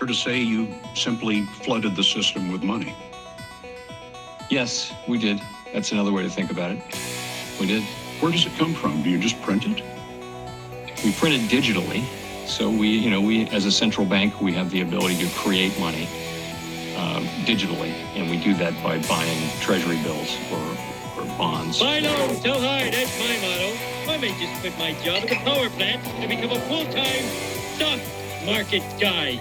or to say you simply flooded the system with money? Yes, we did. That's another way to think about it. We did. Where does it come from? Do you just print it? We print it digitally. So we as a central bank, we have the ability to create money digitally. And we do that by buying treasury bills or bonds. Buy low, sell high, that's my motto. I may just quit my job at the power plant to become a full-time stock market guy.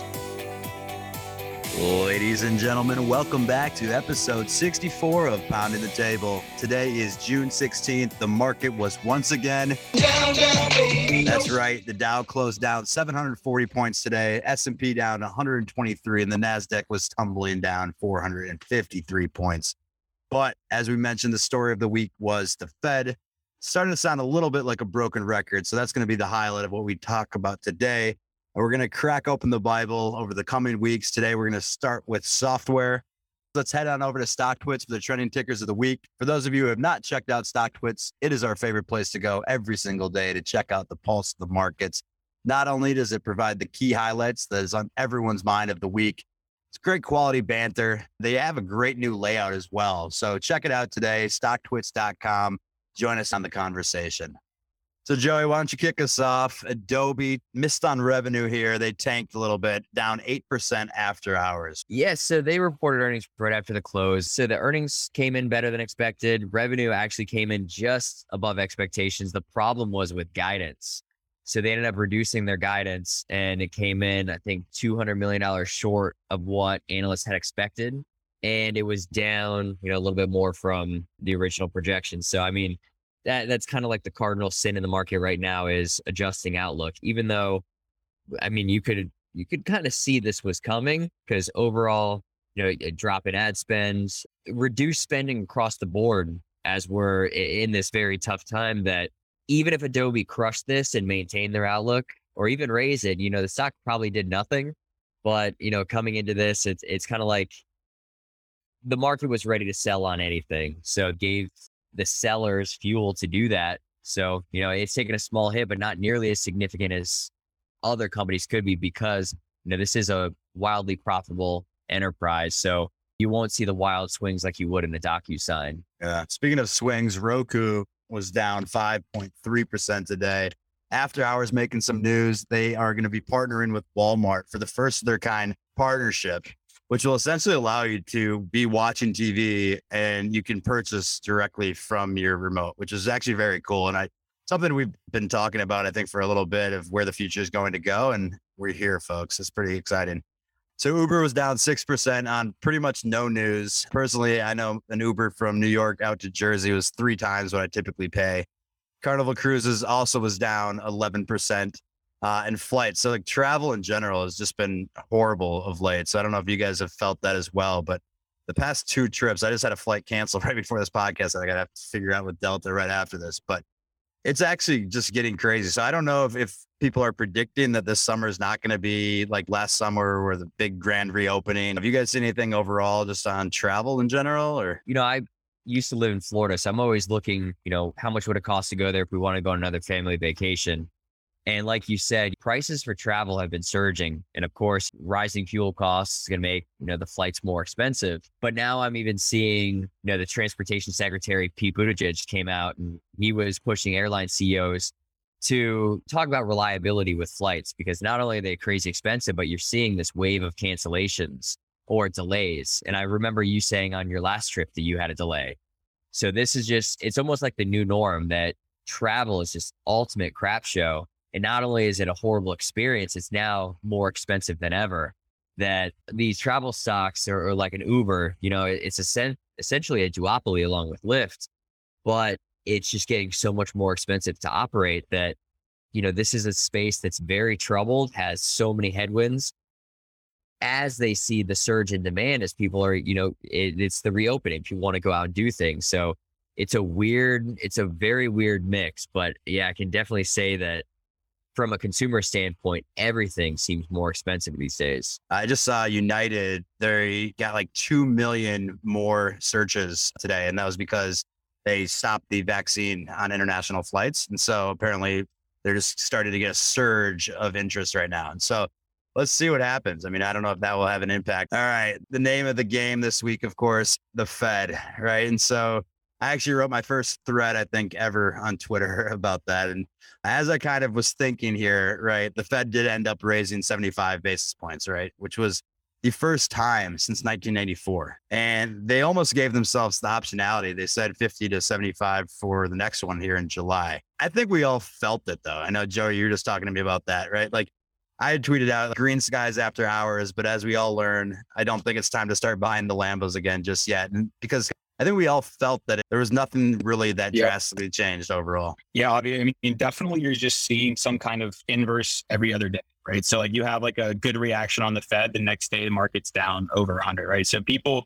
Ladies and gentlemen, welcome back to episode 64 of Pounding the Table. Today is June 16th. The market was once again down, baby. That's right. The Dow closed down 740 points today. S&P down 123, and the NASDAQ was tumbling down 453 points. But as we mentioned, the story of the week was the Fed. Starting to sound a little bit like a broken record. So that's going to be the highlight of what we talk about today. We're going to crack open the Bible over the coming weeks. Today, we're going to start with software. Let's head on over to StockTwits for the trending tickers of the week. For those of you who have not checked out StockTwits, it is our favorite place to go every single day to check out the pulse of the markets. Not only does it provide the key highlights that is on everyone's mind of the week, it's great quality banter. They have a great new layout as well. So check it out today, StockTwits.com. Join us on the conversation. So Joey, why don't you kick us off? Adobe missed on revenue here. They tanked a little bit, down 8% after hours. Yes, so they reported earnings right after the close. So the earnings came in better than expected. Revenue actually came in just above expectations. The problem was with guidance. So they ended up reducing their guidance, and it came in, I think, $200 million short of what analysts had expected. And it was down, a little bit more from the original projection. So, I mean, That's kind of like the cardinal sin in the market right now is adjusting outlook, even though, I mean, you could kind of see this was coming because overall, a drop in ad spends, reduced spending across the board as we're in this very tough time that even if Adobe crushed this and maintained their outlook or even raised it, the stock probably did nothing. But, coming into this, it's kind of like the market was ready to sell on anything. So it gave the sellers fuel to do that. So, it's taken a small hit, but not nearly as significant as other companies could be because, this is a wildly profitable enterprise. So you won't see the wild swings like you would in a DocuSign. Yeah. Speaking of swings, Roku was down 5.3% today. After hours making some news, they are going to be partnering with Walmart for the first of their kind partnership, which will essentially allow you to be watching TV and you can purchase directly from your remote, which is actually very cool. And something we've been talking about, I think, for a little bit of where the future is going to go. And we're here, folks. It's pretty exciting. So Uber was down 6% on pretty much no news. Personally, I know an Uber from New York out to Jersey was 3 times what I typically pay. Carnival Cruises also was down 11%. And flights. So like travel in general has just been horrible of late. So I don't know if you guys have felt that as well, but the past 2 trips, I just had a flight canceled right before this podcast. I got to have to figure out with Delta right after this, but it's actually just getting crazy. So I don't know if people are predicting that this summer is not going to be like last summer where the big grand reopening. Have you guys seen anything overall just on travel in general or? I used to live in Florida, so I'm always looking, how much would it cost to go there if we want to go on another family vacation? And like you said, prices for travel have been surging. And of course, rising fuel costs is going to make, the flights more expensive. But now I'm even seeing, the Transportation Secretary, Pete Buttigieg, came out and he was pushing airline CEOs to talk about reliability with flights, because not only are they crazy expensive, but you're seeing this wave of cancellations or delays. And I remember you saying on your last trip that you had a delay. So this is just, it's almost like the new norm that travel is just ultimate crap show. And not only is it a horrible experience, it's now more expensive than ever. That these travel stocks are like an Uber, it's essentially a duopoly along with Lyft, but it's just getting so much more expensive to operate that, this is a space that's very troubled, has so many headwinds. As they see the surge in demand, as people are, it's the reopening. People want to go out and do things. So it's a very weird mix. But yeah, I can definitely say that from a consumer standpoint, everything seems more expensive these days. I just saw United, they got like 2 million more searches today. And that was because they stopped the vaccine on international flights. And so apparently they're just starting to get a surge of interest right now. And so let's see what happens. I mean, I don't know if that will have an impact. All right. The name of the game this week, of course, the Fed, right? And so I actually wrote my first thread, I think, ever on Twitter about that. And as I kind of was thinking here, right, the Fed did end up raising 75 basis points, right, which was the first time since 1994. And they almost gave themselves the optionality. They said 50 to 75 for the next one here in July. I think we all felt it, though. I know, Joe, you were just talking to me about that, right? Like, I had tweeted out green skies after hours, but as we all learn, I don't think it's time to start buying the Lambos again just yet. And because I think we all felt that there was nothing really that drastically changed overall. Yeah, I mean, definitely you're just seeing some kind of inverse every other day, right? So like you have like a good reaction on the Fed, the next day the market's down over 100, right? So people,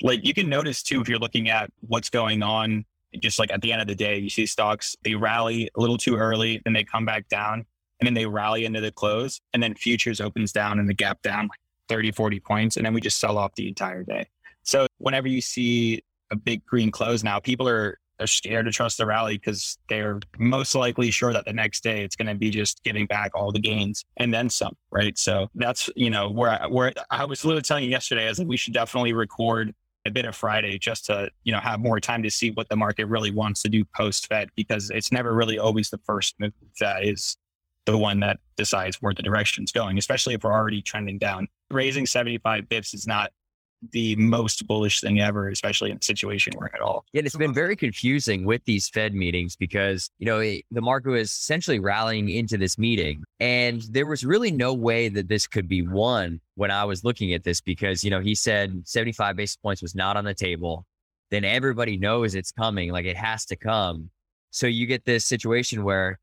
like you can notice too, if you're looking at what's going on, just like at the end of the day, you see stocks, they rally a little too early, then they come back down and then they rally into the close and then futures opens down and the gap down like 30, 40 points. And then we just sell off the entire day. So whenever you see a big green close now, people are scared to trust the rally because they're most likely sure that the next day it's going to be just giving back all the gains and then some, right? So that's, you know, where I was literally telling you yesterday, I was like, we should definitely record a bit of Friday just to, you know, have more time to see what the market really wants to do post-Fed, because it's never really always the first move that is the one that decides where the direction's going, especially if we're already trending down. Raising 75 bips is not the most bullish thing ever, especially in the situation we're in at all. Yeah, it's been very confusing with these Fed meetings because, you know, the market was essentially rallying into this meeting and there was really no way that this could be won when I was looking at this because, you know, he said 75 basis points was not on the table. Then everybody knows it's coming, like it has to come. So you get this situation where,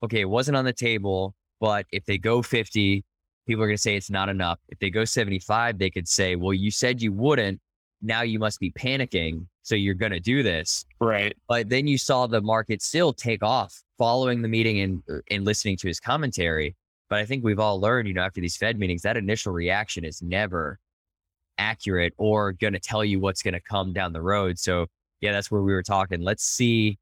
okay, it wasn't on the table, but if they go 50, people are going to say it's not enough. If they go 75, they could say, well, you said you wouldn't. Now you must be panicking. So you're going to do this. Right. But then you saw the market still take off following the meeting and listening to his commentary. But I think we've all learned, you know, after these Fed meetings, that initial reaction is never accurate or going to tell you what's going to come down the road. So yeah, that's where we were talking. Let's see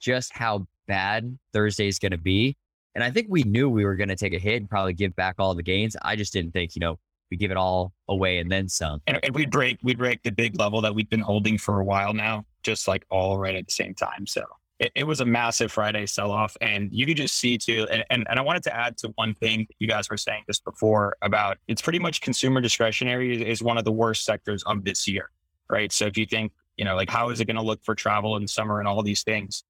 just how bad Thursday is going to be. And I think we knew we were going to take a hit and probably give back all the gains. I just didn't think, you know, we give it all away and then some. And we'd break the big level that we've been holding for a while now, just like all right at the same time. So it was a massive Friday sell-off. And you could just see too, and I wanted to add to one thing you guys were saying just before about, it's pretty much consumer discretionary is one of the worst sectors of this year, right? So if you think, you know, like how is it going to look for travel in summer and all these things,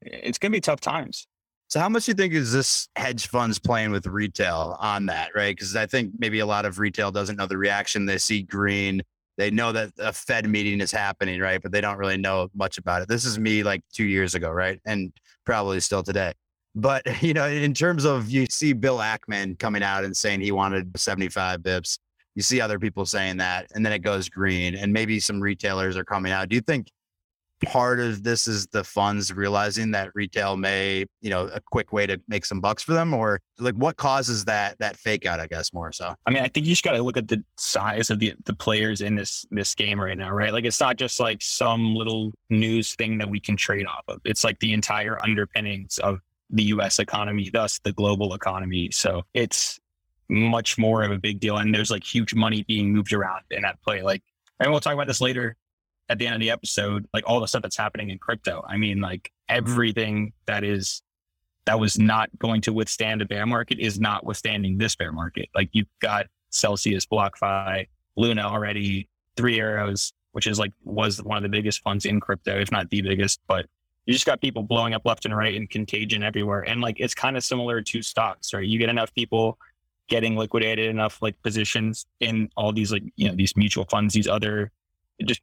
it's going to be tough times. So how much do you think is this hedge funds playing with retail on that, right? Because I think maybe a lot of retail doesn't know the reaction. They see green. They know that a Fed meeting is happening, right? But they don't really know much about it. This is me like 2 years ago, right? And probably still today. But, you know, in terms of you see Bill Ackman coming out and saying he wanted 75 bips. You see other people saying that, and then it goes green. And maybe some retailers are coming out. Do you think part of this is the funds realizing that retail may, you know, a quick way to make some bucks for them, or like what causes that fake out, I guess, more so? I mean, I think you just got to look at the size of the players in this game right now, right? Like it's not just like some little news thing that we can trade off of. It's like the entire underpinnings of the US economy, thus the global economy. So it's much more of a big deal. And there's like huge money being moved around in that play. Like, and we'll talk about this later at the end of the episode, like all the stuff that's happening in crypto. I mean, like everything that was not going to withstand a bear market is not withstanding this bear market. Like you've got Celsius, BlockFi, Luna already, Three Arrows, which is like, was one of the biggest funds in crypto, if not the biggest, but you just got people blowing up left and right and contagion everywhere. And like, it's kind of similar to stocks, right? You get enough people getting liquidated, enough like positions in all these, like, you know, these mutual funds, these other just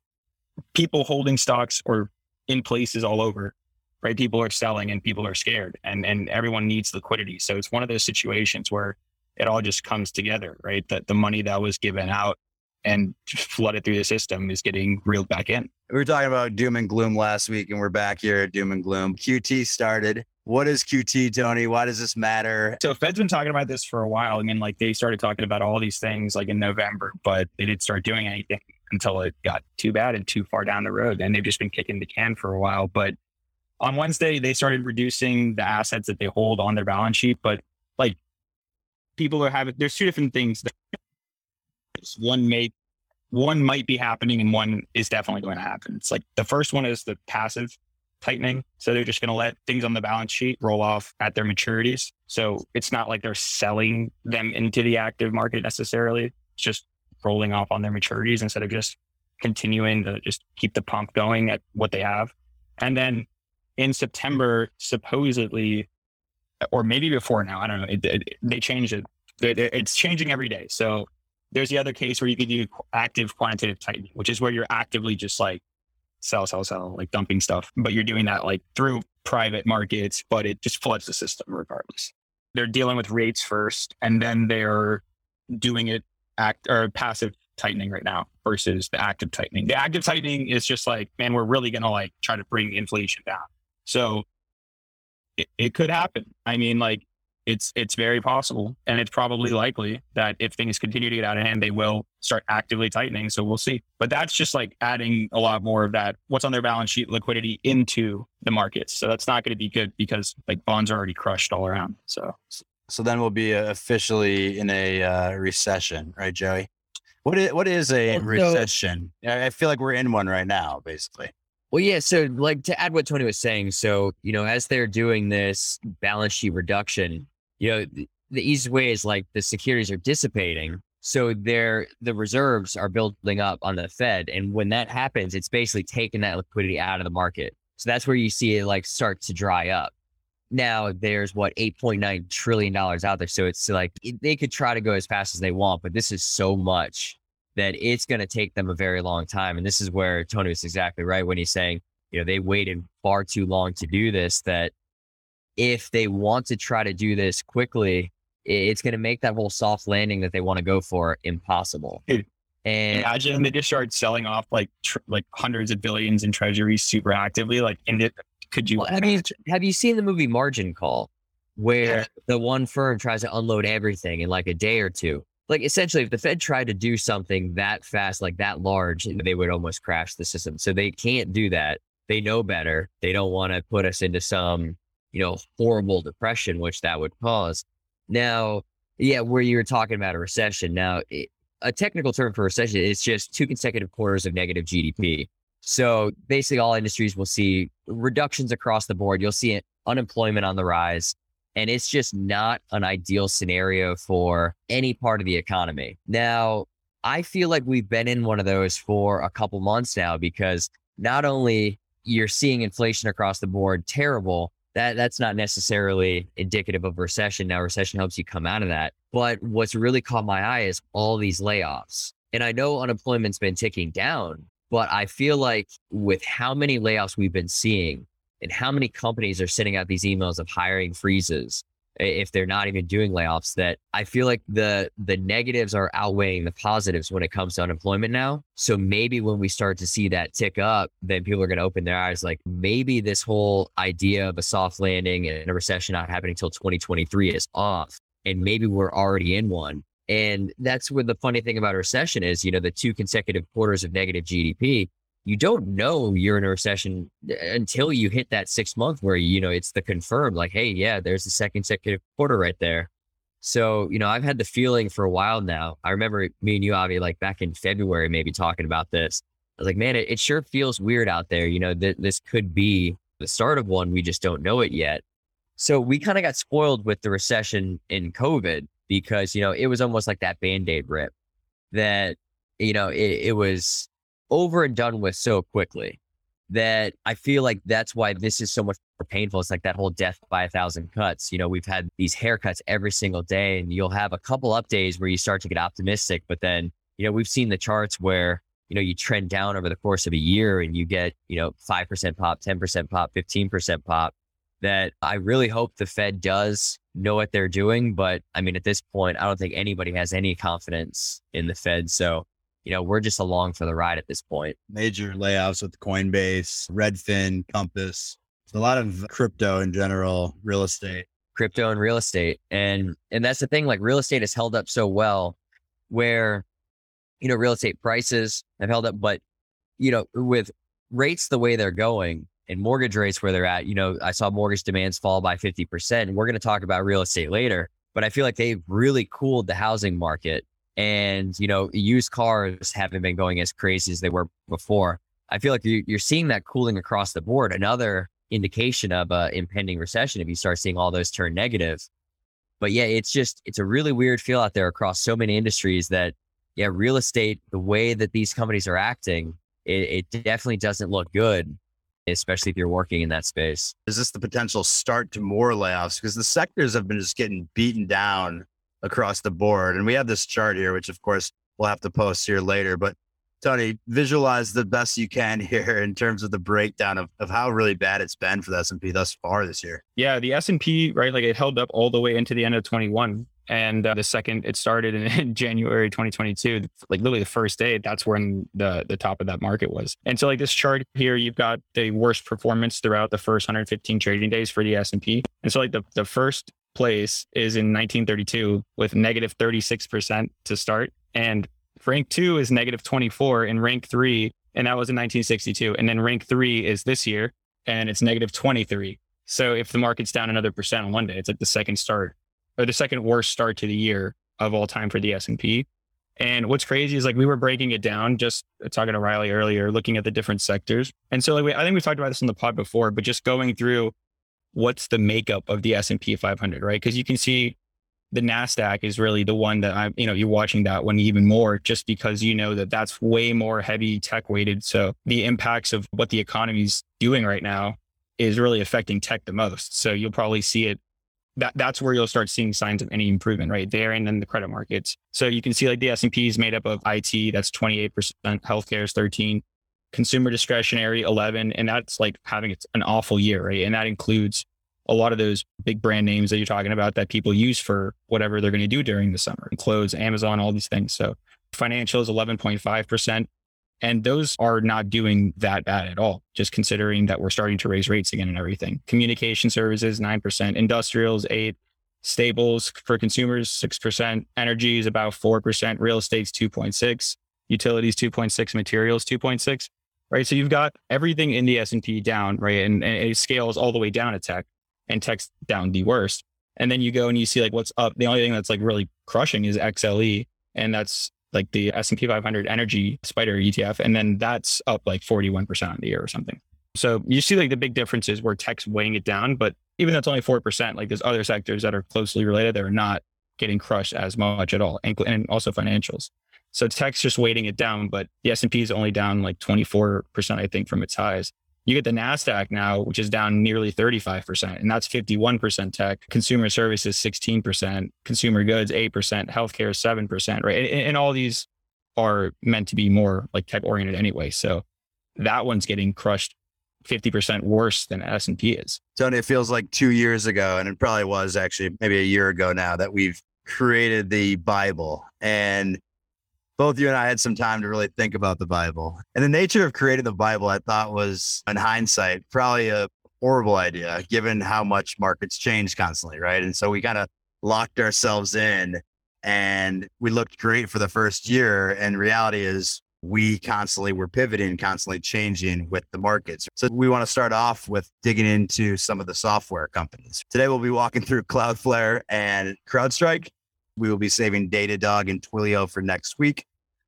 people holding stocks or in places all over, right? People are selling and people are scared and everyone needs liquidity. So it's one of those situations where it all just comes together, right? That the money that was given out and flooded through the system is getting reeled back in. We were talking about doom and gloom last week and we're back here at doom and gloom. QT started. What is QT, Tony? Why does this matter? So Fed's been talking about this for a while. I mean, like they started talking about all these things like in November, but they didn't start doing anything until it got too bad and too far down the road. And they've just been kicking the can for a while. But on Wednesday, they started reducing the assets that they hold on their balance sheet. But like people are having, there's two different things that one might be happening and one is definitely going to happen. It's like the first one is the passive tightening. So they're just going to let things on the balance sheet roll off at their maturities. So it's not like they're selling them into the active market necessarily. It's just rolling off on their maturities instead of just continuing to just keep the pump going at what they have. And then in September, supposedly, or maybe before now, I don't know, they changed it. It's changing every day. So there's the other case where you could do active quantitative tightening, which is where you're actively just like sell, like dumping stuff. But you're doing that like through private markets, but it just floods the system regardless. They're dealing with rates first, and then they're doing it passive tightening right now versus the active tightening. The active tightening is just like, man, we're really going to like try to bring inflation down. So it could happen. I mean, like it's very possible, and it's probably likely that if things continue to get out of hand, they will start actively tightening. So we'll see. But that's just like adding a lot more of that, what's on their balance sheet liquidity into the markets. So that's not going to be good because like bonds are already crushed all around. So then we'll be officially in a recession, right, Joey? What is a recession? I feel like we're in one right now, basically. Well, yeah. So like to add what Tony was saying, so, you know, as they're doing this balance sheet reduction, you know, the easiest way is like the securities are dissipating. So the reserves are building up on the Fed. And when that happens, it's basically taking that liquidity out of the market. So that's where you see it like start to dry up. Now there's what, $8.9 trillion out there. So it's like, they could try to go as fast as they want, but this is so much that it's going to take them a very long time. And this is where Tony was exactly right when he's saying, you know, they waited far too long to do this, that if they want to try to do this quickly, it's going to make that whole soft landing that they want to go for impossible. Dude, and imagine they just start selling off like hundreds of billions in treasuries super actively. Like, could you? Well, have you seen the movie Margin Call, where the one firm tries to unload everything in like a day or two? Like essentially, if the Fed tried to do something that fast, like that large, they would almost crash the system. So they can't do that. They know better. They don't want to put us into some, you know, horrible depression, which that would cause. Now, yeah, where you were talking about a recession. Now, a technical term for recession is just 2 consecutive quarters of negative GDP. So basically all industries will see reductions across the board. You'll see unemployment on the rise. And it's just not an ideal scenario for any part of the economy. Now, I feel like we've been in one of those for a couple months now, because not only you're seeing inflation across the board, terrible, that's not necessarily indicative of recession. Now, recession helps you come out of that. But what's really caught my eye is all these layoffs. And I know unemployment's been ticking down, but I feel like with how many layoffs we've been seeing, and how many companies are sending out these emails of hiring freezes if they're not even doing layoffs, that I feel like the negatives are outweighing the positives when it comes to unemployment now. So maybe when we start to see that tick up, then people are going to open their eyes, like maybe this whole idea of a soft landing and a recession not happening until 2023 is off, and maybe we're already in one. And that's where the funny thing about a recession is, you know, the 2 consecutive quarters of negative GDP. You don't know you're in a recession until you hit that 6 month where, you know, it's the confirmed, like, hey, yeah, there's the second consecutive quarter right there. So, you know, I've had the feeling for a while now. I remember me and you, Avi, like back in February, maybe talking about this. I was like, man, it sure feels weird out there. You know, this could be the start of one. We just don't know it yet. So we kind of got spoiled with the recession in COVID because, you know, it was almost like that Band-Aid rip that, you know, it was over and done with so quickly that I feel like that's why this is so much more painful. It's like that whole death by 1,000 cuts. You know, we've had these haircuts every single day, and you'll have a couple up days where you start to get optimistic, but then, you know, we've seen the charts where, you know, you trend down over the course of a year and you get, you know, 5% pop, 10% pop, 15% pop, that I really hope the Fed does know what they're doing. But I mean, at this point, I don't think anybody has any confidence in the Fed. So, you know, we're just along for the ride at this point. Major layoffs with Coinbase, Redfin, Compass, a lot of crypto in general, real estate. Crypto and real estate. And that's the thing, like real estate has held up so well where, you know, real estate prices have held up, but, you know, with rates the way they're going and mortgage rates where they're at, you know, I saw mortgage demands fall by 50%. We're going to talk about real estate later, but I feel like they really cooled the housing market. And, you know, used cars haven't been going as crazy as they were before. I feel like you're seeing that cooling across the board. Another indication of an impending recession if you start seeing all those turn negative. But yeah, it's a really weird feel out there across so many industries that, yeah, real estate, the way that these companies are acting, it definitely doesn't look good, especially if you're working in that space. Is this the potential start to more layoffs? Because the sectors have been just getting beaten down across the board. And we have this chart here, which of course we'll have to post here later. But Tony, visualize the best you can here in terms of the breakdown of how really bad it's been for the S&P thus far this year. Yeah, the S&P, right, like it held up all the way into the end of 21. And the second it started in January 2022, like literally the first day, that's when the top of that market was. And so like this chart here, you've got the worst performance throughout the first 115 trading days for the S&P. And so like the first place is in 1932 with negative 36% to start. And rank two is negative 24 and rank three, and that was in 1962. And then rank three is this year and it's negative 23. So if the market's down another percent on one day, it's like the second start or the second worst start to the year of all time for the S&P. And what's crazy is like we were breaking it down, just talking to Riley earlier, looking at the different sectors. And so like I think we've talked about this on the pod before, but just going through what's the makeup of the S&P 500, right? Because you can see the NASDAQ is really the one that I'm, you know, you're watching that one even more just because you know that that's way more heavy tech weighted. So the impacts of what the economy's doing right now is really affecting tech the most. So you'll probably see it, that's where you'll start seeing signs of any improvement right there and then the credit markets. So you can see like the S&P is made up of IT, that's 28%, healthcare is 13%, consumer discretionary 11%, and that's like having an awful year, right? And that includes a lot of those big brand names that you're talking about that people use for whatever they're going to do during the summer, clothes, Amazon, all these things. So financial is 11.5%. And those are not doing that bad at all, just considering that we're starting to raise rates again and everything. Communication services, 9%, industrials, 8%, stables for consumers, 6%, energy is about 4%, real estate's 2.6%, utilities, 2.6%, materials, 2.6%, right? So you've got everything in the S&P down, right? And it scales all the way down to tech. And tech's down the worst. And then you go and you see like what's up. The only thing that's like really crushing is XLE. And that's like the S&P 500 energy spider ETF. And then that's up like 41% on the year or something. So you see like the big differences where tech's weighing it down, but even that's only 4%, like there's other sectors that are closely related that are not getting crushed as much at all. And also financials. So tech's just weighting it down, but the S&P is only down like 24%, I think, from its highs. You get the NASDAQ now, which is down nearly 35%, and that's 51% tech, consumer services, 16%, consumer goods, 8%, healthcare, 7%, right? And all these are meant to be more like tech oriented anyway. So that one's getting crushed 50% worse than S&P is. Tony, it feels like 2 years ago, and it probably was actually maybe a year ago now that we've created the Bible. And both you and I had some time to really think about the Bible. And the nature of creating the Bible, I thought was, in hindsight, probably a horrible idea, given how much markets change constantly, right? And so we kind of locked ourselves in and we looked great for the first year. And reality is we constantly were pivoting, constantly changing with the markets. So we want to start off with digging into some of the software companies. Today, we'll be walking through Cloudflare and CrowdStrike. We will be saving Datadog and Twilio for next week.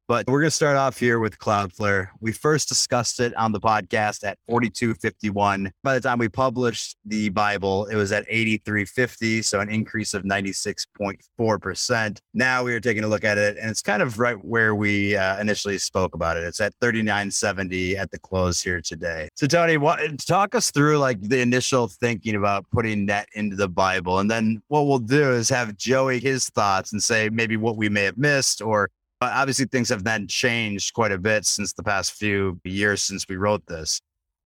But we're going to start off here with Cloudflare. We first discussed it on the podcast at 42.51. By the time we published the Bible, it was at 83.50, so an increase of 96.4%. Now we are taking a look at it, and it's kind of right where we initially spoke about it. It's at 39.70 at the close here today. So Tony, talk us through like the initial thinking about putting that into the Bible. And then what we'll do is have Joey his thoughts and say maybe what we may have missed or obviously, things have then changed quite a bit since the past few years since we wrote this.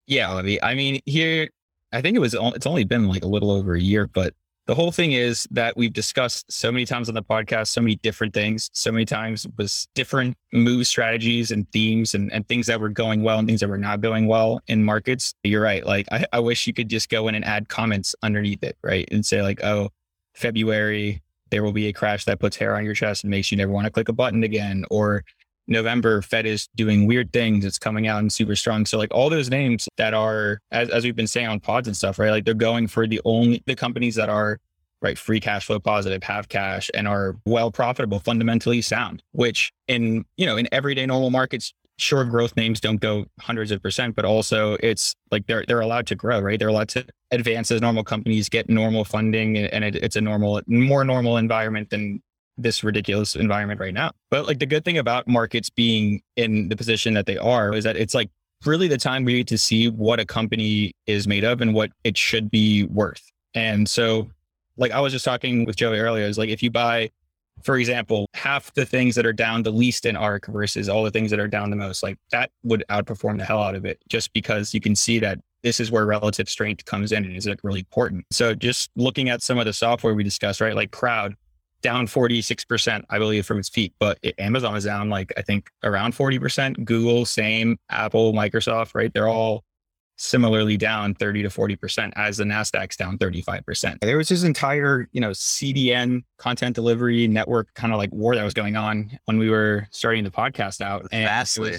Yeah, I mean, here, I think it's only been like a little over a year, but the whole thing is that we've discussed so many times on the podcast, so many different things, so many times with different move strategies and themes and things that were going well and things that were not going well in markets. You're right. Like, I wish you could just go in and add comments underneath it, right? And say like, oh, February, there will be a crash that puts hair on your chest and makes you never want to click a button again. Or November, Fed is doing weird things. It's coming out and super strong. So like all those names that are, as we've been saying on pods and stuff, right? Like they're going for the companies that are right? Free cash flow positive, have cash, and are well profitable, fundamentally sound, which in, you know, in everyday normal markets, sure, growth names don't go hundreds of percent, but also it's like they're allowed to grow, right? They're allowed to advance as normal companies, get normal funding, and it's a normal, more normal environment than this ridiculous environment right now. But like the good thing about markets being in the position that they are is that it's like really the time we need to see what a company is made of and what it should be worth. And so like I was just talking with Joey earlier, is like if you buy, for example, half the things that are down the least in ARK versus all the things that are down the most, like that would outperform the hell out of it, just because you can see that this is where relative strength comes in and is it really important. So just looking at some of the software we discussed, right? Like Crowd, down 46%, I believe, from its peak, but Amazon is down like, I think around 40%, Google, same, Apple, Microsoft, right? They're all similarly down 30 to 40% as the NASDAQ's down 35%. There was this entire, you know, CDN content delivery network kind of like war that was going on when we were starting the podcast out. And Fastly.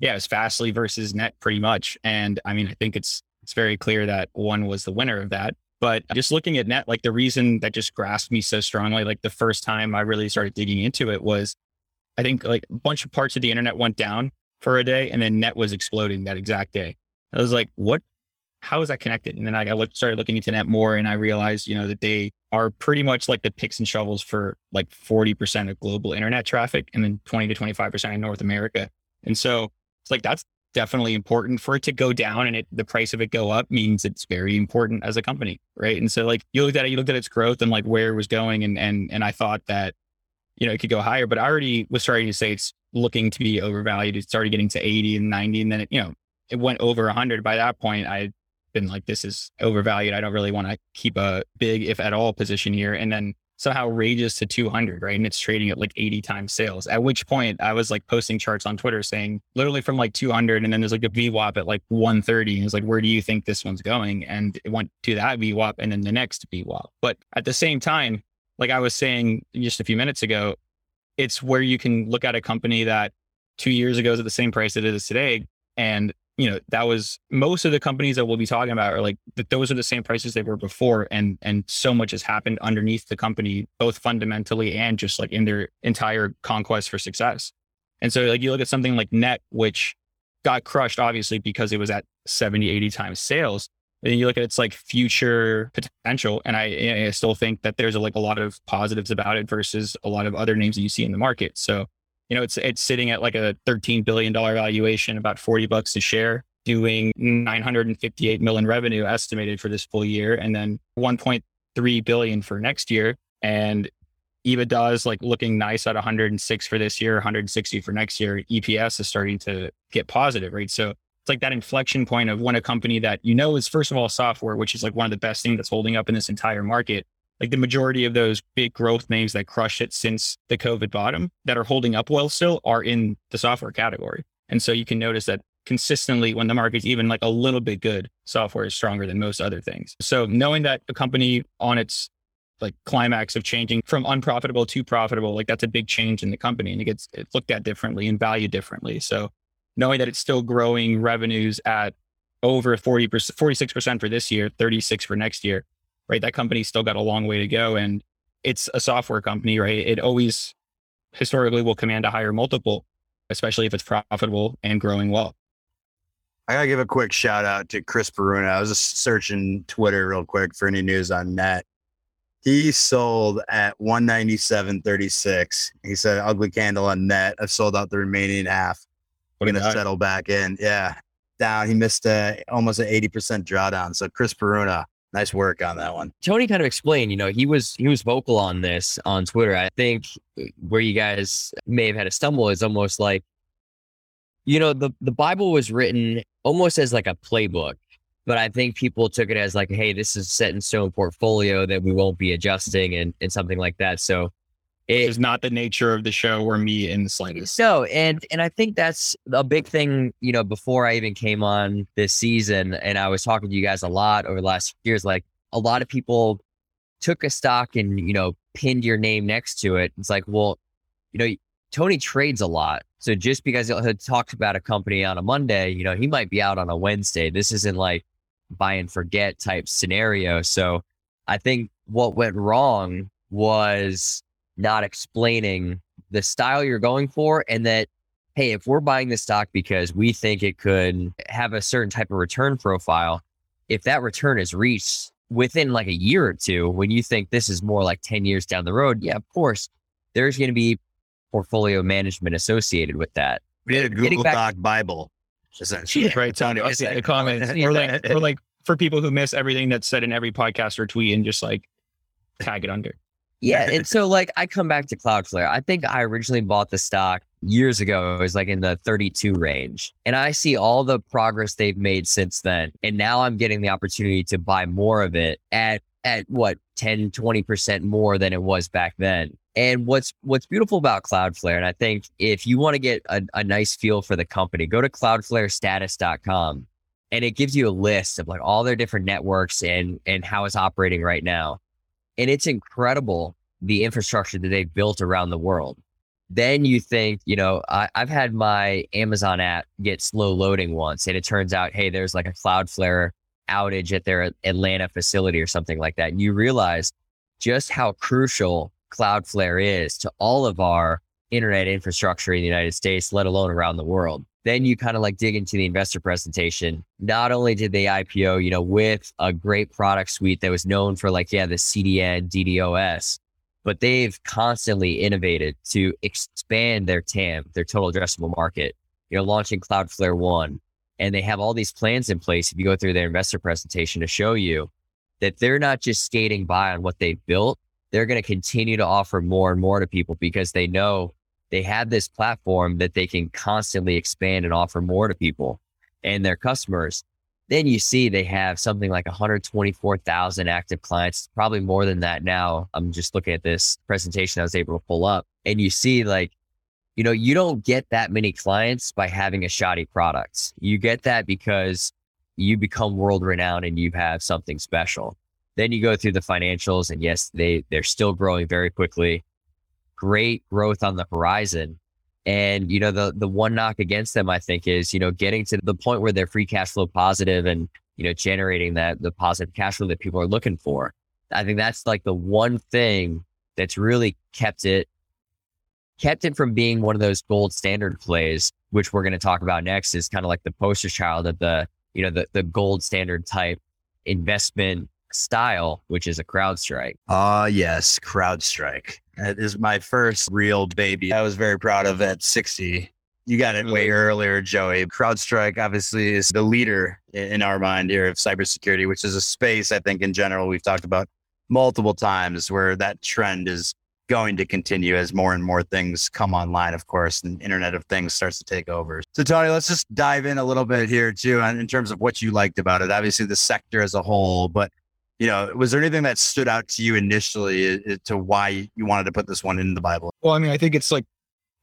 It was Fastly versus Net pretty much. And I mean, I think it's very clear that one was the winner of that. But just looking at Net, like the reason that just grasped me so strongly, like the first time I really started digging into it was, I think like a bunch of parts of the internet went down for a day and then Net was exploding that exact day. I was like, what, how is that connected? And then I started looking into Net more and I realized, you know, that they are pretty much like the picks and shovels for like 40% of global internet traffic and then 20 to 25% in North America. And so it's like, that's definitely important for it to go down, and the price of it go up means it's very important as a company, right? And so like you looked at its growth and like where it was going and I thought that, you know, it could go higher, but I already was starting to say it's looking to be overvalued. It started getting to 80 and 90 and then it went over 100. By that point, I'd been like, this is overvalued. I don't really want to keep a big, if at all, position here. And then somehow rages to 200, right? And it's trading at like 80 times sales. At which point I was like posting charts on Twitter saying literally from like 200. And then there's like a VWAP at like 130. And it's like, where do you think this one's going? And it went to that VWAP and then the next VWAP. But at the same time, like I was saying just a few minutes ago, it's where you can look at a company that 2 years ago is at the same price that it is today. And you know, that was most of the companies that we'll be talking about are like, those are the same prices they were before. And so much has happened underneath the company, both fundamentally and just like in their entire conquest for success. And so like you look at something like Net, which got crushed, obviously, because it was at 70, 80 times sales. And you look at its like future potential. And I still think that there's like a lot of positives about it versus a lot of other names that you see in the market. So you know, it's sitting at like a $13 billion valuation, about $40 a share, doing $958 million revenue estimated for this full year, and then $1.3 billion for next year. And EBITDA is like looking nice at 106 for this year, 160 for next year. EPS is starting to get positive, right? So it's like that inflection point of when a company that, you know, is first of all software, which is like one of the best things that's holding up in this entire market. Like the majority of those big growth names that crushed it since the COVID bottom that are holding up well still are in the software category. And so you can notice that consistently when the market's even like a little bit good, software is stronger than most other things. So knowing that a company on its like climax of changing from unprofitable to profitable, like that's a big change in the company and it's looked at differently and valued differently. So knowing that it's still growing revenues at over 40%, 46% for this year, 36% for next year, right? That company's still got a long way to go and it's a software company, right? It always historically will command a higher multiple, especially if it's profitable and growing well. I got to give a quick shout out to Chris Peruna. I was just searching Twitter real quick for any news on Net. He sold at 197.36. He said, ugly candle on Net. I've sold out the remaining half. We're going to settle back in. Yeah. Down. He missed almost an 80% drawdown. So Chris Peruna, nice work on that one. Tony kind of explained, you know, he was vocal on this on Twitter. I think where you guys may have had a stumble is almost like, you know, the Bible was written almost as like a playbook, but I think people took it as like, hey, this is set in stone portfolio that we won't be adjusting and something like that. So it is not the nature of the show or me in the slightest. So, and I think that's a big thing, you know, before I even came on this season and I was talking to you guys a lot over the last few years, like a lot of people took a stock and, you know, pinned your name next to it. It's like, well, you know, Tony trades a lot. So just because he had talked about a company on a Monday, you know, he might be out on a Wednesday. This isn't like buy and forget type scenario. So I think what went wrong was not explaining the style you're going for, and that, hey, if we're buying this stock because we think it could have a certain type of return profile, if that return is reached within like a year or two, when you think this is more like 10 years down the road, yeah, of course, there's going to be portfolio management associated with that. We did a Google Doc Bible, essentially, right? Tony, I see the comments. We're like, for people who miss everything that's said in every podcast or tweet and just like tag it under. Yeah. And so like, I come back to Cloudflare. I think I originally bought the stock years ago. It was like in the 32 range, and I see all the progress they've made since then. And now I'm getting the opportunity to buy more of it at what, 10, 20% more than it was back then. And what's beautiful about Cloudflare, and I think if you want to get a nice feel for the company, go to cloudflarestatus.com, and it gives you a list of like all their different networks and how it's operating right now. And it's incredible, the infrastructure that they've built around the world. Then you think, you know, I've had my Amazon app get slow loading once, and it turns out, hey, there's like a Cloudflare outage at their Atlanta facility or something like that. And you realize just how crucial Cloudflare is to all of our internet infrastructure in the United States, let alone around the world. Then you kind of like dig into the investor presentation. Not only did they IPO, you know, with a great product suite that was known for like, yeah, the CDN, DDoS, but they've constantly innovated to expand their TAM, their total addressable market. You know, launching Cloudflare One, and they have all these plans in place. If you go through their investor presentation, to show you that they're not just skating by on what they built, they're going to continue to offer more and more to people because they know they have this platform that they can constantly expand and offer more to people and their customers. Then you see they have something like 124,000 active clients, probably more than that now. I'm just looking at this presentation I was able to pull up, and you see like, you know, you don't get that many clients by having a shoddy product. You get that because you become world renowned and you have something special. Then you go through the financials, and yes, they're still growing very quickly. Great growth on the horizon. And, you know, the one knock against them, I think, is, you know, getting to the point where they're free cash flow positive and, you know, generating that the positive cash flow that people are looking for. I think that's like the one thing that's really kept it from being one of those gold standard plays, which we're going to talk about next, is kind of like the poster child of the, you know, the gold standard type investment style, which is a CrowdStrike. Ah, yes, CrowdStrike. That is my first real baby. I was very proud of at 60. You got it way earlier, Joey. CrowdStrike obviously is the leader in our mind here of cybersecurity, which is a space I think in general we've talked about multiple times where that trend is going to continue as more and more things come online, of course, and Internet of Things starts to take over. So Tony, let's just dive in a little bit here too, in terms of what you liked about it. Obviously the sector as a whole, but you know, was there anything that stood out to you initially to why you wanted to put this one in the Bible? Well, I mean, I think it's like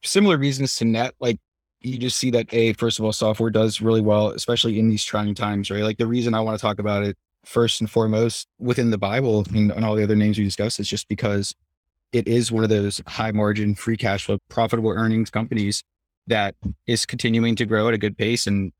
similar reasons to Net. Like you just see that, first of all, software does really well, especially in these trying times, right? Like the reason I want to talk about it first and foremost within the Bible and all the other names we discussed is just because it is one of those high margin, free cash flow, profitable earnings companies that is continuing to grow at a good pace. And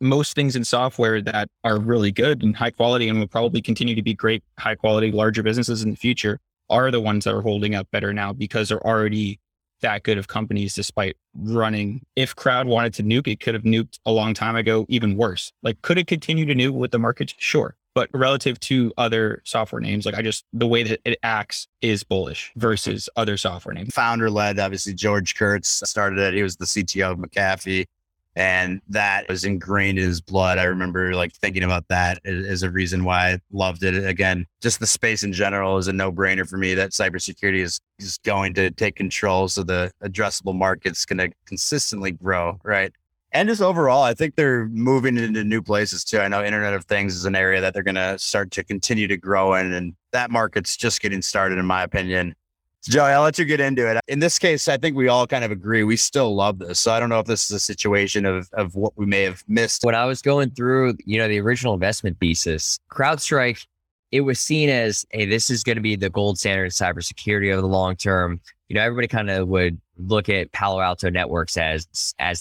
most things in software that are really good and high quality and will probably continue to be great, high quality, larger businesses in the future are the ones that are holding up better now because they're already that good of companies despite running. If Crowd wanted to nuke, it could have nuked a long time ago, even worse. Like, could it continue to nuke with the market? Sure. But relative to other software names, like the way that it acts is bullish versus other software names. Founder led, obviously, George Kurtz started it. He was the CTO of McAfee. And that was ingrained in his blood. I remember like thinking about that as a reason why I loved it. Again, just the space in general is a no-brainer for me that cybersecurity is going to take control. So the addressable market's going to consistently grow, right? And just overall, I think they're moving into new places too. I know Internet of Things is an area that they're going to start to continue to grow in. And that market's just getting started, in my opinion. Joey, I'll let you get into it. In this case, I think we all kind of agree. We still love this. So I don't know if this is a situation of what we may have missed. When I was going through, you know, the original investment thesis, CrowdStrike, it was seen as, hey, this is going to be the gold standard of cybersecurity over the long term. You know, everybody kind of would look at Palo Alto Networks as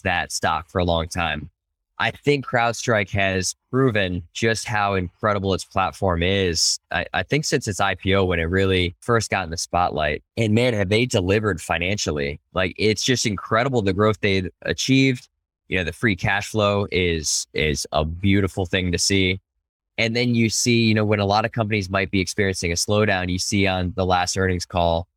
that stock for a long time. I think CrowdStrike has proven just how incredible its platform is. I think since its IPO, when it really first got in the spotlight, and man, have they delivered financially. Like, it's just incredible the growth they achieved. You know, the free cash flow is a beautiful thing to see. And then you see, you know, when a lot of companies might be experiencing a slowdown, you see on the last earnings call,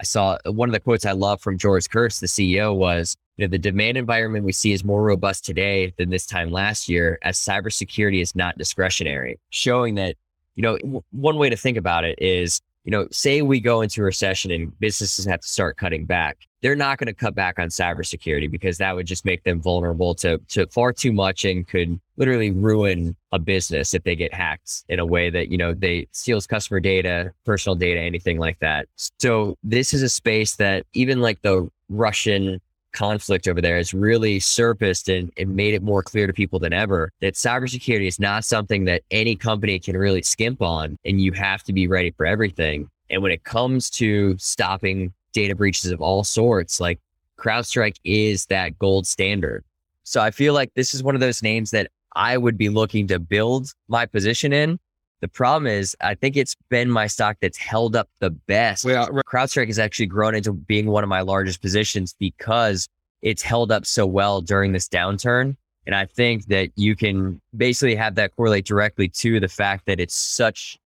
I saw one of the quotes I love from George Kurtz, the CEO, was, you know, the demand environment we see is more robust today than this time last year, as cybersecurity is not discretionary. Showing that, you know, one way to think about it is, you know, say we go into a recession and businesses have to start cutting back. They're not going to cut back on cybersecurity because that would just make them vulnerable to far too much and could literally ruin a business if they get hacked in a way that, you know, they steals customer data, personal data, anything like that. So this is a space that even like the Russian conflict over there has really surfaced and made it more clear to people than ever that cybersecurity is not something that any company can really skimp on, and you have to be ready for everything. And when it comes to stopping data breaches of all sorts, like CrowdStrike is that gold standard. So I feel like this is one of those names that I would be looking to build my position in. The problem is, I think it's been my stock that's held up the best. Well, CrowdStrike has actually grown into being one of my largest positions because it's held up so well during this downturn. And I think that you can basically have that correlate directly to the fact that it's such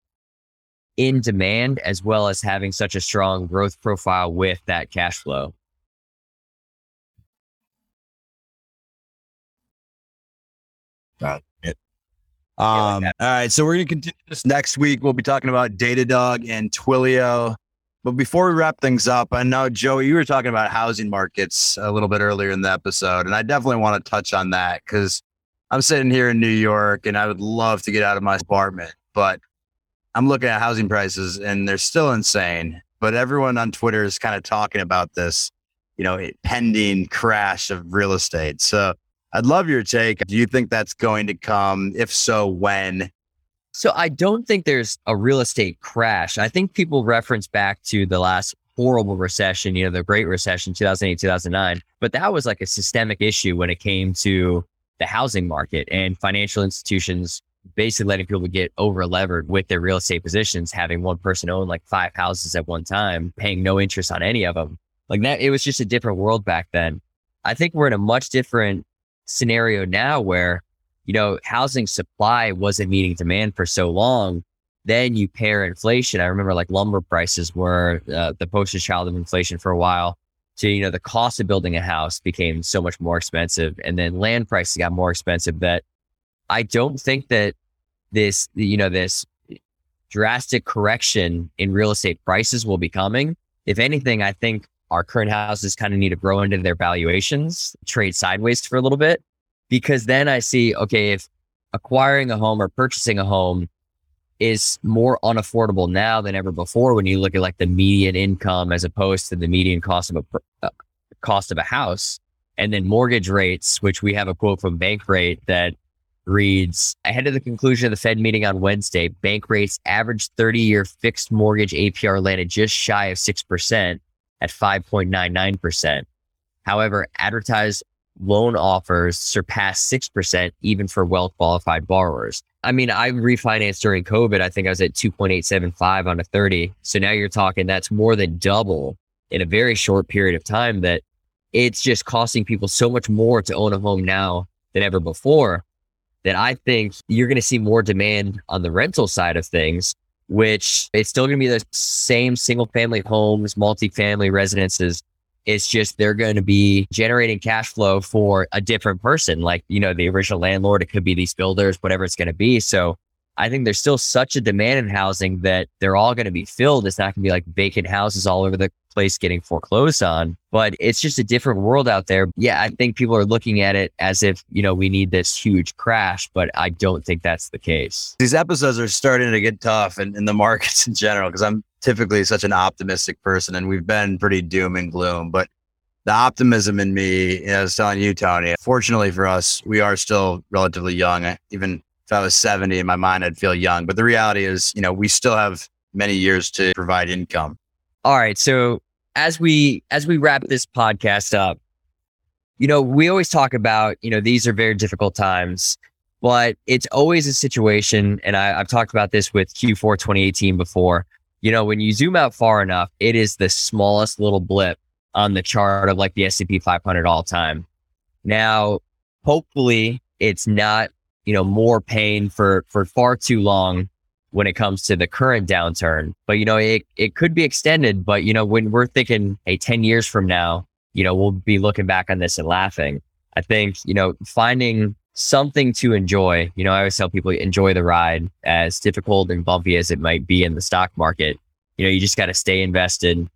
in demand, as well as having such a strong growth profile with that cash flow. Got it. All right, so we're going to continue this next week. We'll be talking about Datadog and Twilio. But before we wrap things up, I know, Joey, you were talking about housing markets a little bit earlier in the episode, and I definitely want to touch on that because I'm sitting here in New York and I would love to get out of my apartment, but I'm looking at housing prices and they're still insane. But everyone on Twitter is kind of talking about this, you know, pending crash of real estate. So I'd love your take. Do you think that's going to come? If so, when? So I don't think there's a real estate crash. I think people reference back to the last horrible recession, you know, the Great Recession, 2008, 2009. But that was like a systemic issue when it came to the housing market and financial institutions basically letting people get over-levered with their real estate positions, having one person own like five houses at one time, paying no interest on any of them. Like that, it was just a different world back then. I think we're in a much different scenario now where, you know, housing supply wasn't meeting demand for so long. Then you pair inflation. I remember like lumber prices were the poster child of inflation for a while. So, you know, the cost of building a house became so much more expensive. And then land prices got more expensive, that I don't think that this, you know, this drastic correction in real estate prices will be coming. If anything, I think our current houses kind of need to grow into their valuations, trade sideways for a little bit, because then I see, okay, if acquiring a home or purchasing a home is more unaffordable now than ever before, when you look at like the median income as opposed to the median cost of a house, and then mortgage rates, which we have a quote from Bankrate that reads, ahead of the conclusion of the Fed meeting on Wednesday, bank rates average 30-year fixed mortgage APR landed just shy of 6%. At 5.99%. However, advertised loan offers surpassed 6% even for well-qualified borrowers. I mean, I refinanced during COVID. I think I was at 2.875 on a 30. So now you're talking that's more than double in a very short period of time, that it's just costing people so much more to own a home now than ever before, that I think you're going to see more demand on the rental side of things, which it's still going to be the same single family homes, multifamily residences. It's just, they're going to be generating cash flow for a different person. Like, you know, the original landlord, it could be these builders, whatever it's going to be. So I think there's still such a demand in housing that they're all going to be filled. It's not going to be like vacant houses all over the place getting foreclosed on, but it's just a different world out there. Yeah. I think people are looking at it as if, you know, we need this huge crash, but I don't think that's the case. These episodes are starting to get tough in the markets in general, because I'm typically such an optimistic person and we've been pretty doom and gloom, but the optimism in me, you know, I was telling you, Tony, fortunately for us, we are still relatively young. Even if I was 70 in my mind, I'd feel young, but the reality is, you know, we still have many years to provide income. All right. So as we wrap this podcast up, you know, we always talk about, you know, these are very difficult times, but it's always a situation. And I've talked about this with Q4 2018 before. You know, when you zoom out far enough, it is the smallest little blip on the chart of like the S&P 500 all time. Now, hopefully it's not, you know, more pain for far too long when it comes to the current downturn. But, you know, it could be extended. But, you know, when we're thinking, hey, 10 years from now, you know, we'll be looking back on this and laughing. I think, you know, finding something to enjoy. You know, I always tell people enjoy the ride, as difficult and bumpy as it might be in the stock market. You know, you just got to stay invested,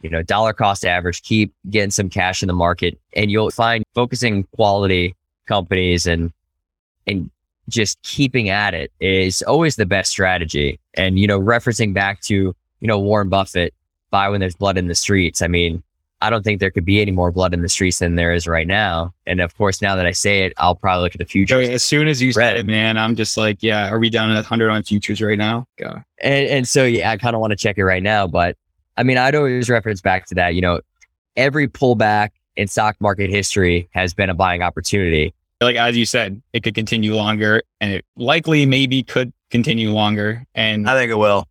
you know, dollar cost average, keep getting some cash in the market, and you'll find focusing quality companies and just keeping at it is always the best strategy. And, you know, referencing back to, you know, Warren Buffett, buy when there's blood in the streets. I mean, I don't think there could be any more blood in the streets than there is right now. And of course, now that I say it, I'll probably look at the futures. As soon as you said it, man, I'm just like, yeah, are we down at 100 on futures right now? Yeah. And so, yeah, I kind of want to check it right now. But I mean, I'd always reference back to that. You know, every pullback in stock market history has been a buying opportunity. Like, as you said, it could continue longer, and it likely maybe could continue longer. And I think it will.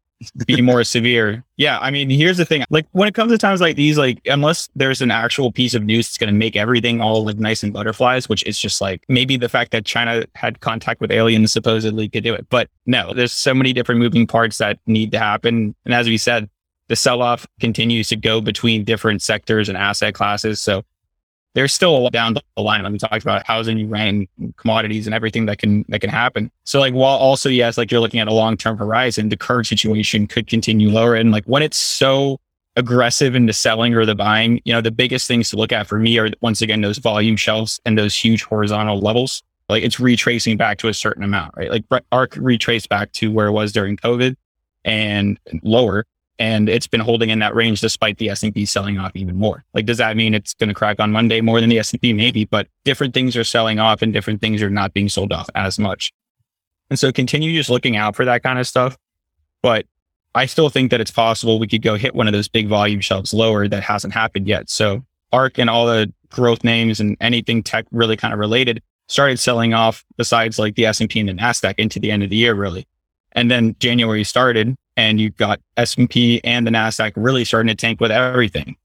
Be more severe. Yeah. I mean, here's the thing. Like, when it comes to times like these, like, unless there's an actual piece of news that's going to make everything all like nice and butterflies, which is just like maybe the fact that China had contact with aliens supposedly could do it. But no, there's so many different moving parts that need to happen. And as we said, the sell-off continues to go between different sectors and asset classes. So there's still a lot down the line. Like, we talked about housing, rent, commodities, and everything that can happen. So, like, while also, yes, like, you're looking at a long-term horizon, the current situation could continue lower. And like, when it's so aggressive into selling or the buying, you know, the biggest things to look at for me are, once again, those volume shelves and those huge horizontal levels. Like, it's retracing back to a certain amount, right? Like, ARK retraced back to where it was during COVID and lower. And it's been holding in that range despite the S&P selling off even more. Like, does that mean it's going to crack on Monday more than the S&P? Maybe, but different things are selling off and different things are not being sold off as much. And so continue just looking out for that kind of stuff. But I still think that it's possible we could go hit one of those big volume shelves lower that hasn't happened yet. So ARK and all the growth names and anything tech really kind of related started selling off, besides like the S&P and the NASDAQ, into the end of the year, really. And then January started, and you've got S&P and the NASDAQ really starting to tank with everything.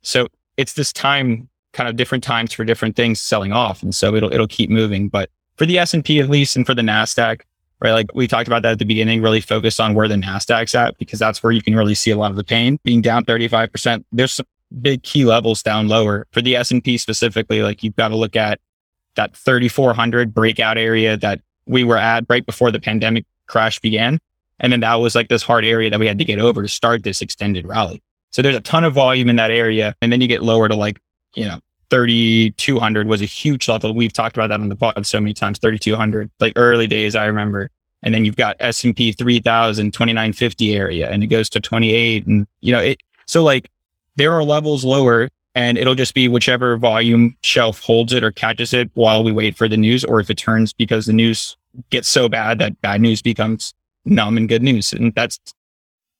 So it's this time, kind of different times for different things selling off. And so it'll keep moving. But for the S&P at least, and for the NASDAQ, right? Like, we talked about that at the beginning, really focus on where the NASDAQ's at, because that's where you can really see a lot of the pain. Being down 35%. There's some big key levels down lower. For the S&P specifically, like, you've got to look at that 3,400 breakout area that we were at right before the pandemic crash began. And then that was like this hard area that we had to get over to start this extended rally. So there's a ton of volume in that area. And then you get lower to, like, you know, 3,200 was a huge level. We've talked about that on the pod so many times, 3,200, like early days, I remember. And then you've got S&P 3,000, 2,950 area, and it goes to 28. And, you know, so like, there are levels lower, and it'll just be whichever volume shelf holds it or catches it while we wait for the news, or if it turns, because the news gets so bad that bad news becomes numb and good news. And that's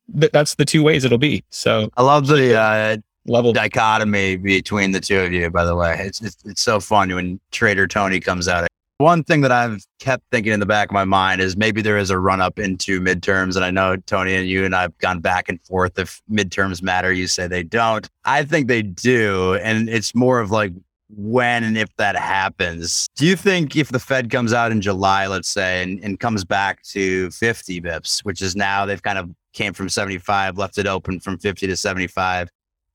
the two ways it'll be. So I love the level dichotomy between the two of you, by the way. It's so fun when Trader Tony comes out. One thing that I've kept thinking in the back of my mind is maybe there is a run up into midterms. And I know, Tony, and you and I've gone back and forth. If midterms matter, you say they don't. I think they do. And it's more of like, when and if that happens. Do you think if the Fed comes out in July, let's say, and comes back to 50 bips, which is now, they've kind of came from 75, left it open from 50 to 75,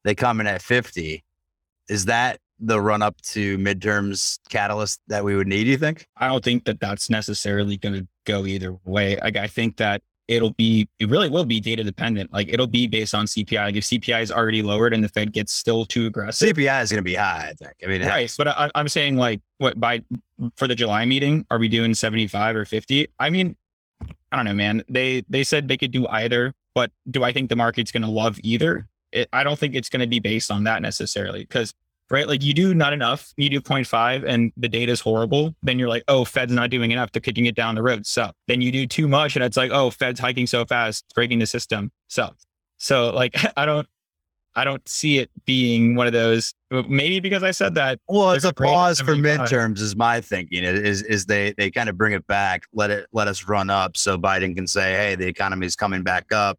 they come in at 50. Is that the run up to midterms catalyst that we would need, you think? I don't think that that's necessarily going to go either way. I think that it really will be data dependent. Like, it'll be based on CPI. Like, if CPI is already lowered and the Fed gets still too aggressive, CPI is going to be high, I think. I mean, right. But I'm saying, like, for the July meeting, are we doing 75 or 50? I mean, I don't know, man. They said they could do either, but do I think the market's going to love either? I don't think it's going to be based on that necessarily, because, right, like, you do not enough, you do 0.5 and the data is horrible. Then you're like, oh, Fed's not doing enough, they're kicking it down the road. So then you do too much and it's like, oh, Fed's hiking so fast, it's breaking the system. So like, I don't, I don't see it being one of those, maybe because I said that. Well, it's a pause for midterms is my thinking. Is they kind of bring it back, let us run up so Biden can say, hey, the economy is coming back up.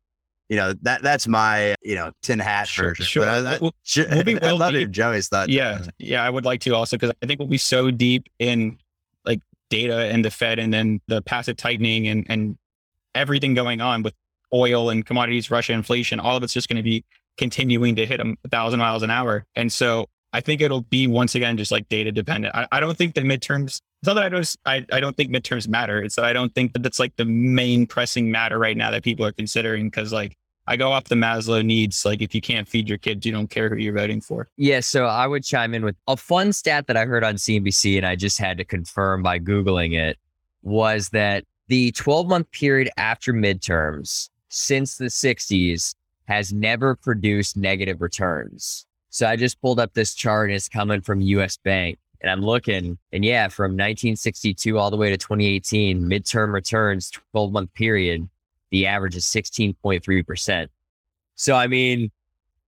You know, that's my, tin hat version. Sure. I love to hear Joey's thought. Yeah, I would like to also, because I think we'll be so deep in like data and the Fed and then the passive tightening and everything going on with oil and commodities, Russia, inflation, all of it's just going to be continuing to hit 1,000 miles an hour. And so I think it'll be once again, just like data dependent. I don't think the midterms, it's not that I don't think midterms matter. It's that I don't think that that's like the main pressing matter right now that people are considering. Cause like I go off the Maslow needs, like if you can't feed your kids, you don't care who you're voting for. Yeah. So I would chime in with a fun stat that I heard on CNBC and I just had to confirm by Googling it, was that the 12-month period after midterms since the 60s has never produced negative returns. So I just pulled up this chart and it's coming from US Bank and I'm looking and yeah, from 1962 all the way to 2018, midterm returns, 12-month period, the average is 16.3%. So I mean,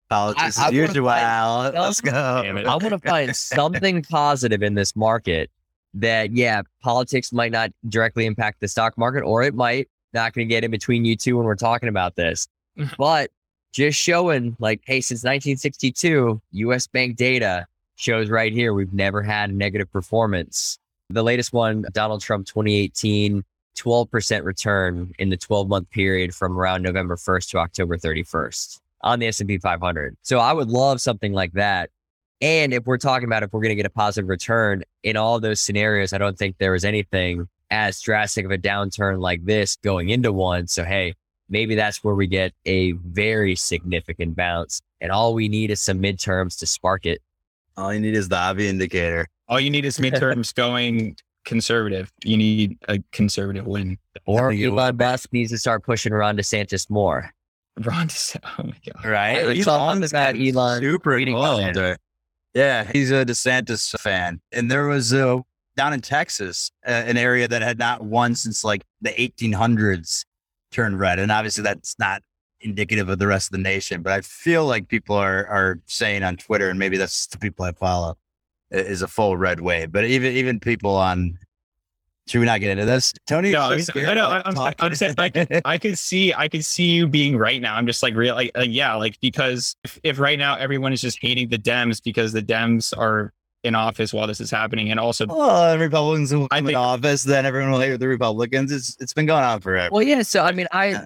politics is usual. Let's go. I want to find something positive in this market that, yeah, politics might not directly impact the stock market, or it might, not going to get in between you two when we're talking about this, but just showing like, hey, since 1962, US Bank data shows right here, we've never had negative performance. The latest one, Donald Trump 2018, 12% return in the 12-month period from around November 1st to October 31st on the S&P 500. So I would love something like that. And if we're talking about if we're going to get a positive return in all those scenarios, I don't think there was anything as drastic of a downturn like this going into one. So, hey, maybe that's where we get a very significant bounce. And all we need is some midterms to spark it. All you need is the obvious indicator. All you need is midterms going conservative. You need a conservative win. Or Elon Musk needs to start pushing Ron DeSantis more. Ron DeSantis, oh my God. Right? It's all about Elon. Super cool. Yeah, he's a DeSantis fan. And there was down in Texas, an area that had not won since like the 1800s turned red. And obviously that's not indicative of the rest of the nation, but I feel like people are saying on Twitter, and maybe that's the people I follow, is a full red wave. But even people on, should we not get into this? Tony? No, I'm saying I could see you being right now. I'm just like real, because if right now everyone is just hating the Dems because the Dems are in office while this is happening, and also Republicans will come in office, then everyone will hate the Republicans. It's been going on forever. Well, yeah. So I mean, I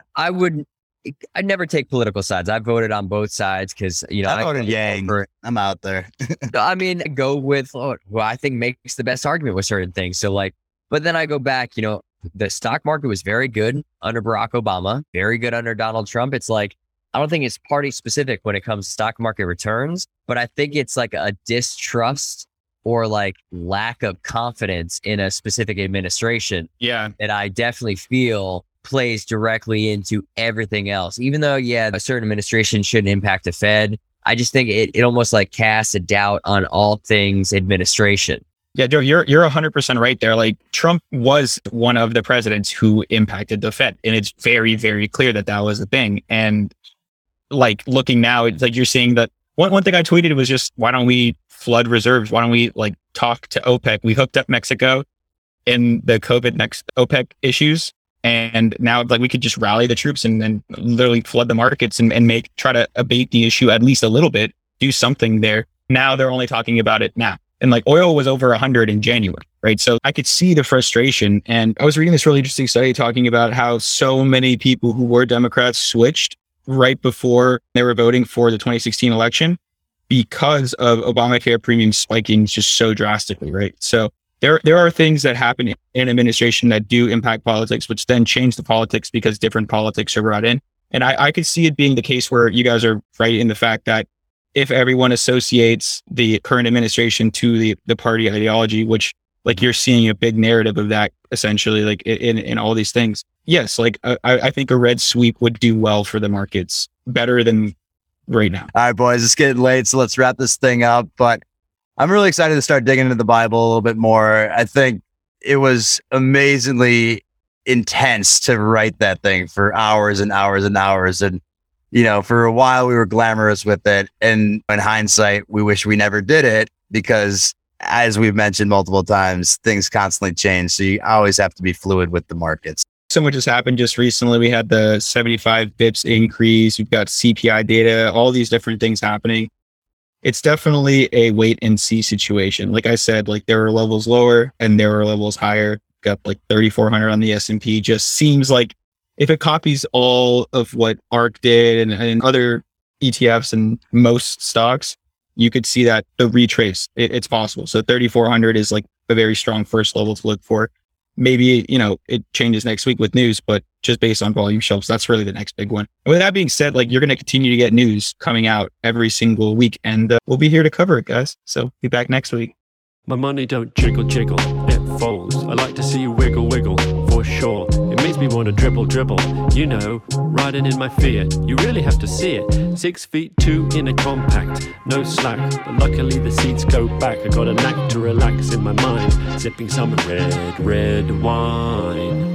never take political sides. I voted on both sides because I voted Yang. I'm out there. I mean, go with who I think makes the best argument with certain things. So like, but then I go back. The stock market was very good under Barack Obama, very good under Donald Trump. It's like, I don't think it's party specific when it comes to stock market returns, but I think it's like a distrust or like lack of confidence in a specific administration. Yeah. That I definitely feel plays directly into everything else. Even though, yeah, a certain administration shouldn't impact the Fed, I just think it almost like casts a doubt on all things administration. Yeah, Joe, you're 100% right there. Like Trump was one of the presidents who impacted the Fed, and it's very, very clear that was the thing. And like looking now, it's like you're seeing that one thing I tweeted was just, why don't we flood reserves? Why don't we like talk to OPEC? We hooked up Mexico in the COVID next OPEC issues. And now like we could just rally the troops and then literally flood the markets and try to abate the issue at least a little bit, do something there. Now they're only talking about it now. And like oil was over 100 in January, right? So I could see the frustration. And I was reading this really interesting study talking about how so many people who were Democrats switched right before they were voting for the 2016 election because of Obamacare premium spiking just so drastically, right? So there are things that happen in administration that do impact politics, which then change the politics because different politics are brought in. And I could see it being the case where you guys are right in the fact that if everyone associates the current administration to the party ideology, which like you're seeing a big narrative of that essentially like in all these things. Yes, like I think a red sweep would do well for the markets, better than right now. All right, boys, it's getting late, so let's wrap this thing up. But I'm really excited to start digging into the Bible a little bit more. I think it was amazingly intense to write that thing for hours and hours and hours. And you know, for a while we were glamorous with it. And in hindsight, we wish we never did it because, as we've mentioned multiple times, things constantly change. So you always have to be fluid with the markets. So much has happened just recently. We had the 75 bips increase. We've got CPI data, all these different things happening. It's definitely a wait and see situation. Like I said, like there were levels lower and there were levels higher. Got like 3,400 on the S&P. Just seems like if it copies all of what ARK did and other ETFs and most stocks, you could see that the retrace, it's possible. So 3,400 is like a very strong first level to look for. Maybe, you know, it changes next week with news, but just based on volume shelves, that's really the next big one. And with that being said, like you're going to continue to get news coming out every single week, and we'll be here to cover it, guys. So be back next week. My money don't jiggle, jiggle. It folds. I like to see you wiggle, wiggle for sure. It makes me want to dribble, dribble. You know, riding in my Fiat. You really have to see it. 6'2" in a compact, no slack. But luckily the seats go back. I got a knack to relax in my mind. Sipping some red, red wine.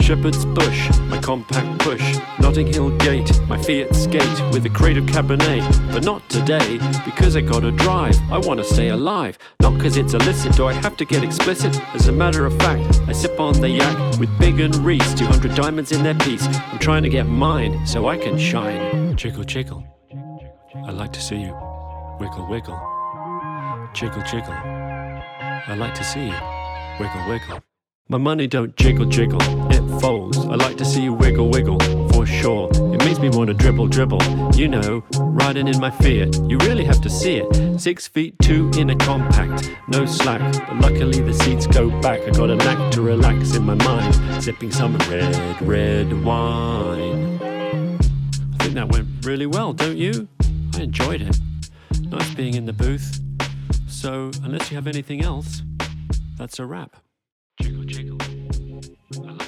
Shepherd's Bush, my compact push, Notting Hill Gate, my Fiat skate with a crate of Cabernet, but not today, because I gotta drive, I wanna stay alive, not cause it's illicit, do I have to get explicit, as a matter of fact, I sip on the yak with Big and Reese, 200 diamonds in their piece, I'm trying to get mine, so I can shine, jiggle jiggle, I like to see you, wiggle wiggle, jiggle jiggle, I like to see you, wiggle wiggle. My money don't jiggle jiggle, it folds. I like to see you wiggle wiggle, for sure. It makes me want to dribble dribble, you know, riding in my Fiat. You really have to see it. 6'2" in a compact, no slack. But luckily the seats go back. I got a knack to relax in my mind, sipping some red, red wine. I think that went really well, don't you? I enjoyed it. Nice being in the booth. So, unless you have anything else, that's a wrap. Jiggle, jiggle.